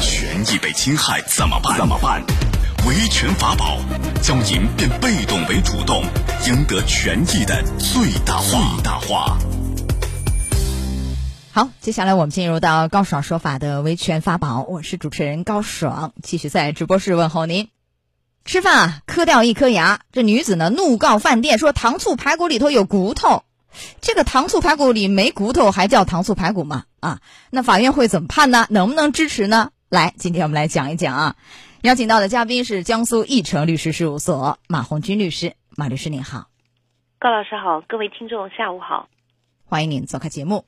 权益被侵害怎么办？维权法宝，将您变被动为主动，赢得权益的最大化。好，接下来我们进入到高爽说法的维权法宝，我是主持人高爽，继续在直播室问候您。吃饭啊，磕掉一颗牙，这女子呢怒告饭店说糖醋排骨里头有骨头。这个糖醋排骨里没骨头还叫糖醋排骨吗？啊，那法院会怎么判呢？能不能支持呢？来，今天我们来讲一讲啊。邀请到的嘉宾是江苏益诚律师事务所马红军律师。马律师您好。高老师好，各位听众下午好。欢迎您做客节目。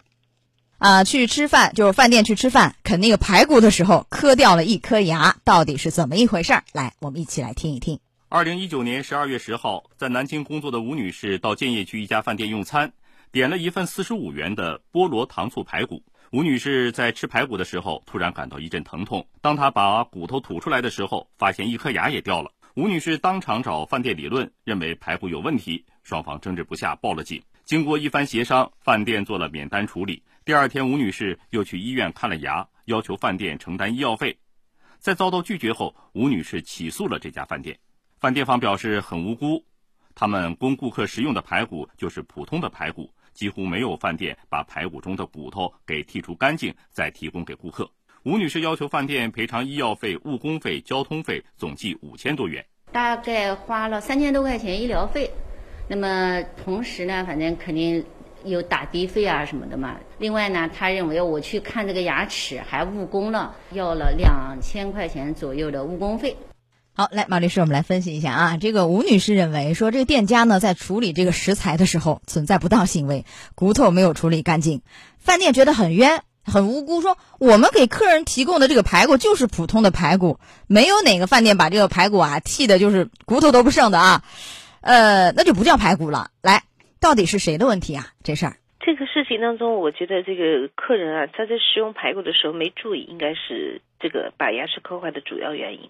啊，去吃饭，就是饭店去吃饭，啃那个排骨的时候磕掉了一颗牙，到底是怎么一回事儿？来，我们一起来听一听。2019年12月10号，在南京工作的吴女士到建邺区一家饭店用餐，点了一份45元的菠萝糖醋排骨。吴女士在吃排骨的时候突然感到一阵疼痛，当她把骨头吐出来的时候，发现一颗牙也掉了。吴女士当场找饭店理论，认为排骨有问题，双方争执不下，报了警。经过一番协商，饭店做了免单处理。第二天，吴女士又去医院看了牙，要求饭店承担医药费。在遭到拒绝后，吴女士起诉了这家饭店。饭店方表示很无辜，他们供顾客食用的排骨就是普通的排骨，几乎没有饭店把排骨中的骨头给剔除干净再提供给顾客。吴女士要求饭店赔偿医药费、误工费、交通费，总计5000多元，大概花了3000多块钱医疗费。那么同时呢，反正肯定有打的费啊什么的嘛。另外呢，他认为我去看这个牙齿还误工了，要了2000块钱左右的误工费。好，来，马律师，我们来分析一下啊。这个吴女士认为说，这个店家呢在处理这个食材的时候存在不当行为，骨头没有处理干净，饭店觉得很冤很无辜，说我们给客人提供的这个排骨就是普通的排骨，没有哪个饭店把这个排骨啊剔的就是骨头都不剩的啊，那就不叫排骨了。来，到底是谁的问题啊？这事儿。这个事情当中，我觉得这个客人啊，他在食用排骨的时候没注意，应该是这个把牙齿磕坏的主要原因。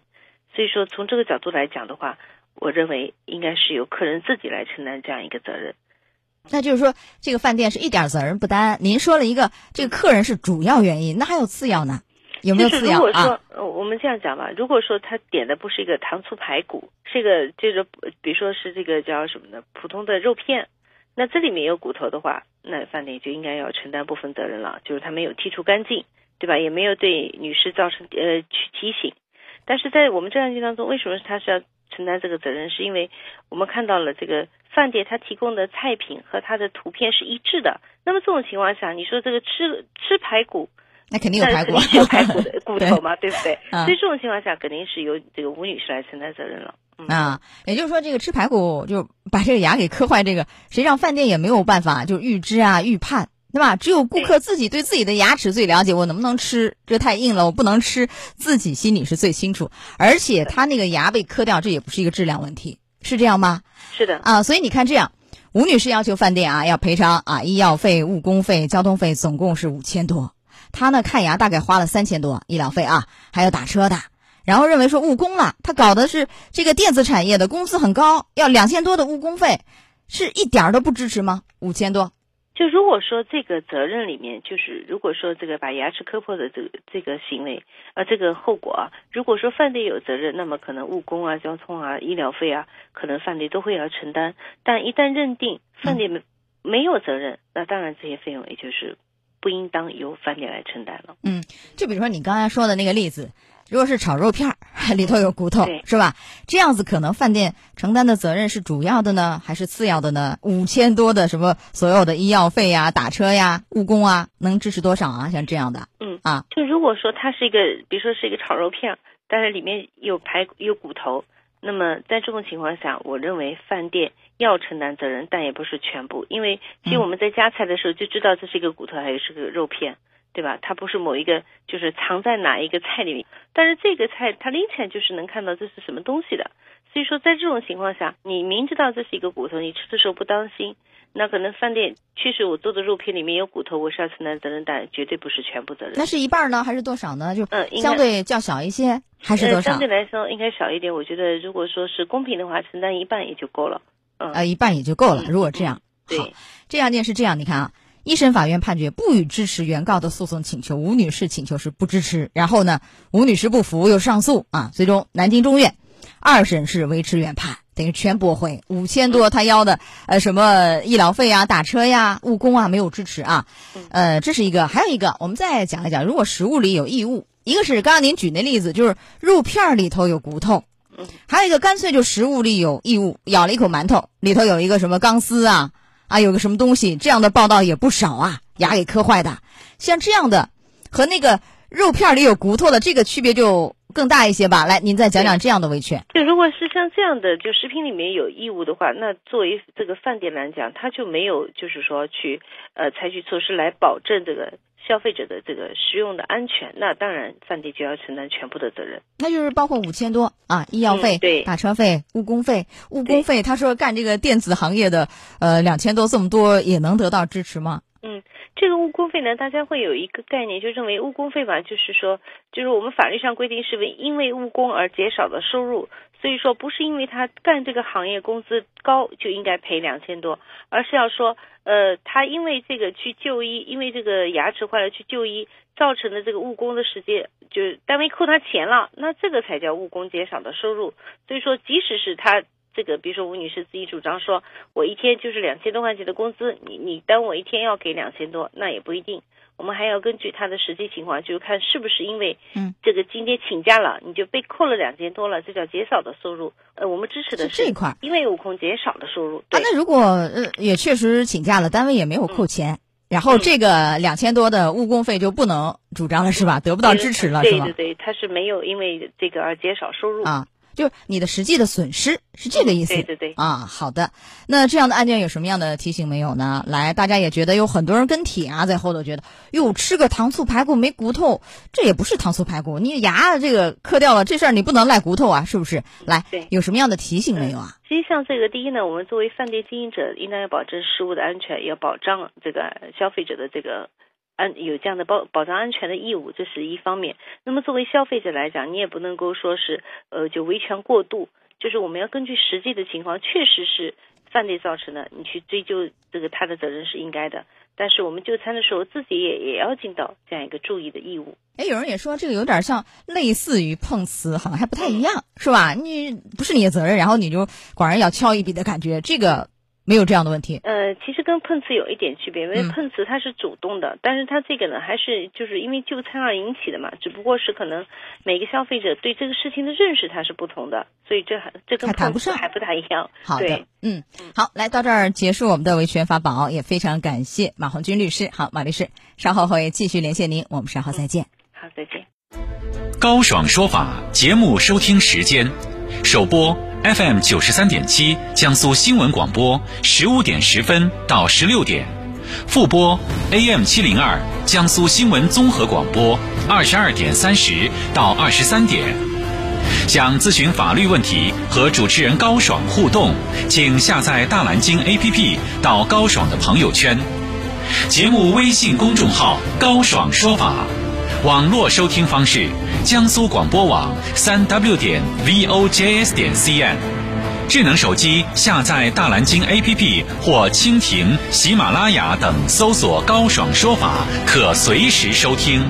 所以说从这个角度来讲的话，我认为应该是由客人自己来承担这样一个责任。那就是说这个饭店是一点责任不担。您说了一个这个客人是主要原因，那还有次要呢？有没有次要？就是如果说我们这样讲吧，如果说他点的不是一个糖醋排骨，是一个就是比如说是这个叫什么呢，普通的肉片，那这里面有骨头的话，那饭店就应该要承担部分责任了，就是他没有剔除干净，对吧？也没有对女士造成去提醒。但是在我们这案件当中，为什么他是要承担这个责任？是因为我们看到了这个饭店他提供的菜品和他的图片是一致的。那么这种情况下，你说这个吃排骨，那肯定有排骨，有排骨的骨头嘛，对不对？所以这种情况下，肯定是由这个吴女士来承担责任了。啊，也就是说，这个吃排骨就把这个牙给磕坏，这个谁让饭店也没有办法就预知啊预判。对吧？只有顾客自己对自己的牙齿最了解，我能不能吃？这太硬了，我不能吃，自己心里是最清楚。而且他那个牙被磕掉，这也不是一个质量问题，是这样吗？是的。啊，所以你看这样，吴女士要求饭店啊要赔偿啊医药费、误工费、交通费，总共是5000多。她呢看牙大概花了3000多医疗费啊，还有打车的。然后认为说误工了，她搞的是这个电子产业的，工资很高，要2000多的误工费，是一点都不支持吗？5000多。就如果说这个责任里面，就是如果说这个把牙齿磕破的这个行为这个后果啊，如果说饭店有责任，那么可能误工啊、交通啊、医疗费啊，可能饭店都会要承担。但一旦认定饭店没有责任，那当然这些费用也就是不应当由饭店来承担了。嗯，就比如说你刚才说的那个例子，如果是炒肉片里头有骨头，是吧？这样子可能饭店承担的责任是主要的呢，还是次要的呢？5000多的什么所有的医药费呀、打车呀、误工啊，能支持多少啊？像这样的，就如果说它是一个，比如说是一个炒肉片，但是里面有排骨有骨头，那么在这种情况下，我认为饭店要承担责任，但也不是全部，因为其实我们在夹菜的时候就知道这是一个骨头，还有是个肉片。对吧？它不是某一个，就是藏在哪一个菜里面，但是这个菜它拎起来就是能看到这是什么东西的。所以说，在这种情况下，你明知道这是一个骨头，你吃的时候不当心，那可能饭店确实我做的肉片里面有骨头，我是要承担责任，但绝对不是全部责任。那是一半呢，还是多少呢？就相对较小一些，还是多少？相对来说应该小一点。我觉得如果说是公平的话，承担一半也就够了。一半也就够了。如果这样，好，这案件是这样，你看啊。一审法院判决不予支持原告的诉讼请求，吴女士请求是不支持。然后呢，吴女士不服又上诉啊，最终南京中院二审是维持原判，等于全驳回。5000多他要的什么医疗费啊、打车呀、误工啊，没有支持啊。这是一个，还有一个我们再讲一讲，如果食物里有异物，一个是刚刚您举那例子，就是肉片里头有骨头。还有一个干脆就食物里有异物，咬了一口馒头里头有一个什么钢丝啊有个什么东西，这样的报道也不少啊，牙给磕坏的。像这样的和那个肉片里有骨头的这个区别就更大一些吧。来，您再讲讲这样的维权。对，如果是像这样的就食品里面有异物的话，那作为这个饭店来讲，他就没有就是说去采取措施来保证这个消费者的这个食用的安全，那当然饭店就要承担全部的责任。那就是包括5000多啊，医药费、对，打车费、误工费。他说干这个电子行业的2000多，这么多也能得到支持吗？这个误工费呢，大家会有一个概念，就认为误工费吧，就是说，就是我们法律上规定是因为误工而减少的收入，所以说不是因为他干这个行业工资高就应该赔2000多，而是要说，他因为这个去就医，因为这个牙齿坏了去就医造成的这个误工的时间，就是单位扣他钱了，那这个才叫误工减少的收入。所以说，即使是他。这个比如说吴女士自己主张说我一天就是2000多块钱的工资，你当我一天要给2000多，那也不一定，我们还要根据他的实际情况，就看是不是因为这个今天请假了你就被扣了2000多了，这叫减少的收入。我们支持的是这一块，因为误工减少的收入。对那如果也确实请假了，单位也没有扣钱，然后这个2000多的误工费就不能主张了是吧？得不到支持了是吧？对，他是没有因为这个而减少收入啊。就是你的实际的损失是这个意思。对啊，好的。那这样的案件有什么样的提醒没有呢？来，大家也觉得有很多人跟帖在后头觉得哟，吃个糖醋排骨没骨头，这也不是糖醋排骨，你牙这个磕掉了这事儿你不能赖骨头啊，是不是？来，有什么样的提醒没有啊？其实像这个第一呢，我们作为饭店经营者应当要保证食物的安全，要保障这个消费者的这个有这样的保障安全的义务，这是一方面。那么作为消费者来讲，你也不能够说是就维权过度，就是我们要根据实际的情况，确实是犯罪造成的，你去追究这个他的责任是应该的。但是我们就餐的时候自己也要尽到这样一个注意的义务。有人也说这个有点像类似于碰瓷，好像还不太一样是吧？你不是你的责任，然后你就管人要敲一笔的感觉，这个没有这样的问题。其实跟碰瓷有一点区别，因为碰瓷它是主动的，但是它这个呢还是就是因为就餐而引起的嘛，只不过是可能每个消费者对这个事情的认识它是不同的，所以这跟碰瓷还不太一样。好的，好，来到这儿结束我们的维权法宝，也非常感谢马红军律师。好，马律师，稍后会继续连线您，我们稍后再见。好，再见。高爽说法节目收听时间，首播FM 93.7江苏新闻广播15:10到16点，复播 AM 702江苏新闻综合广播22:30到23点。想咨询法律问题和主持人高爽互动，请下载大蓝鲸 APP 到高爽的朋友圈、节目微信公众号“高爽说法”。网络收听方式：江苏广播网3w.vojs.cn， 智能手机下载大蓝鲸 APP 或蜻蜓、喜马拉雅等搜索“高爽说法”，可随时收听。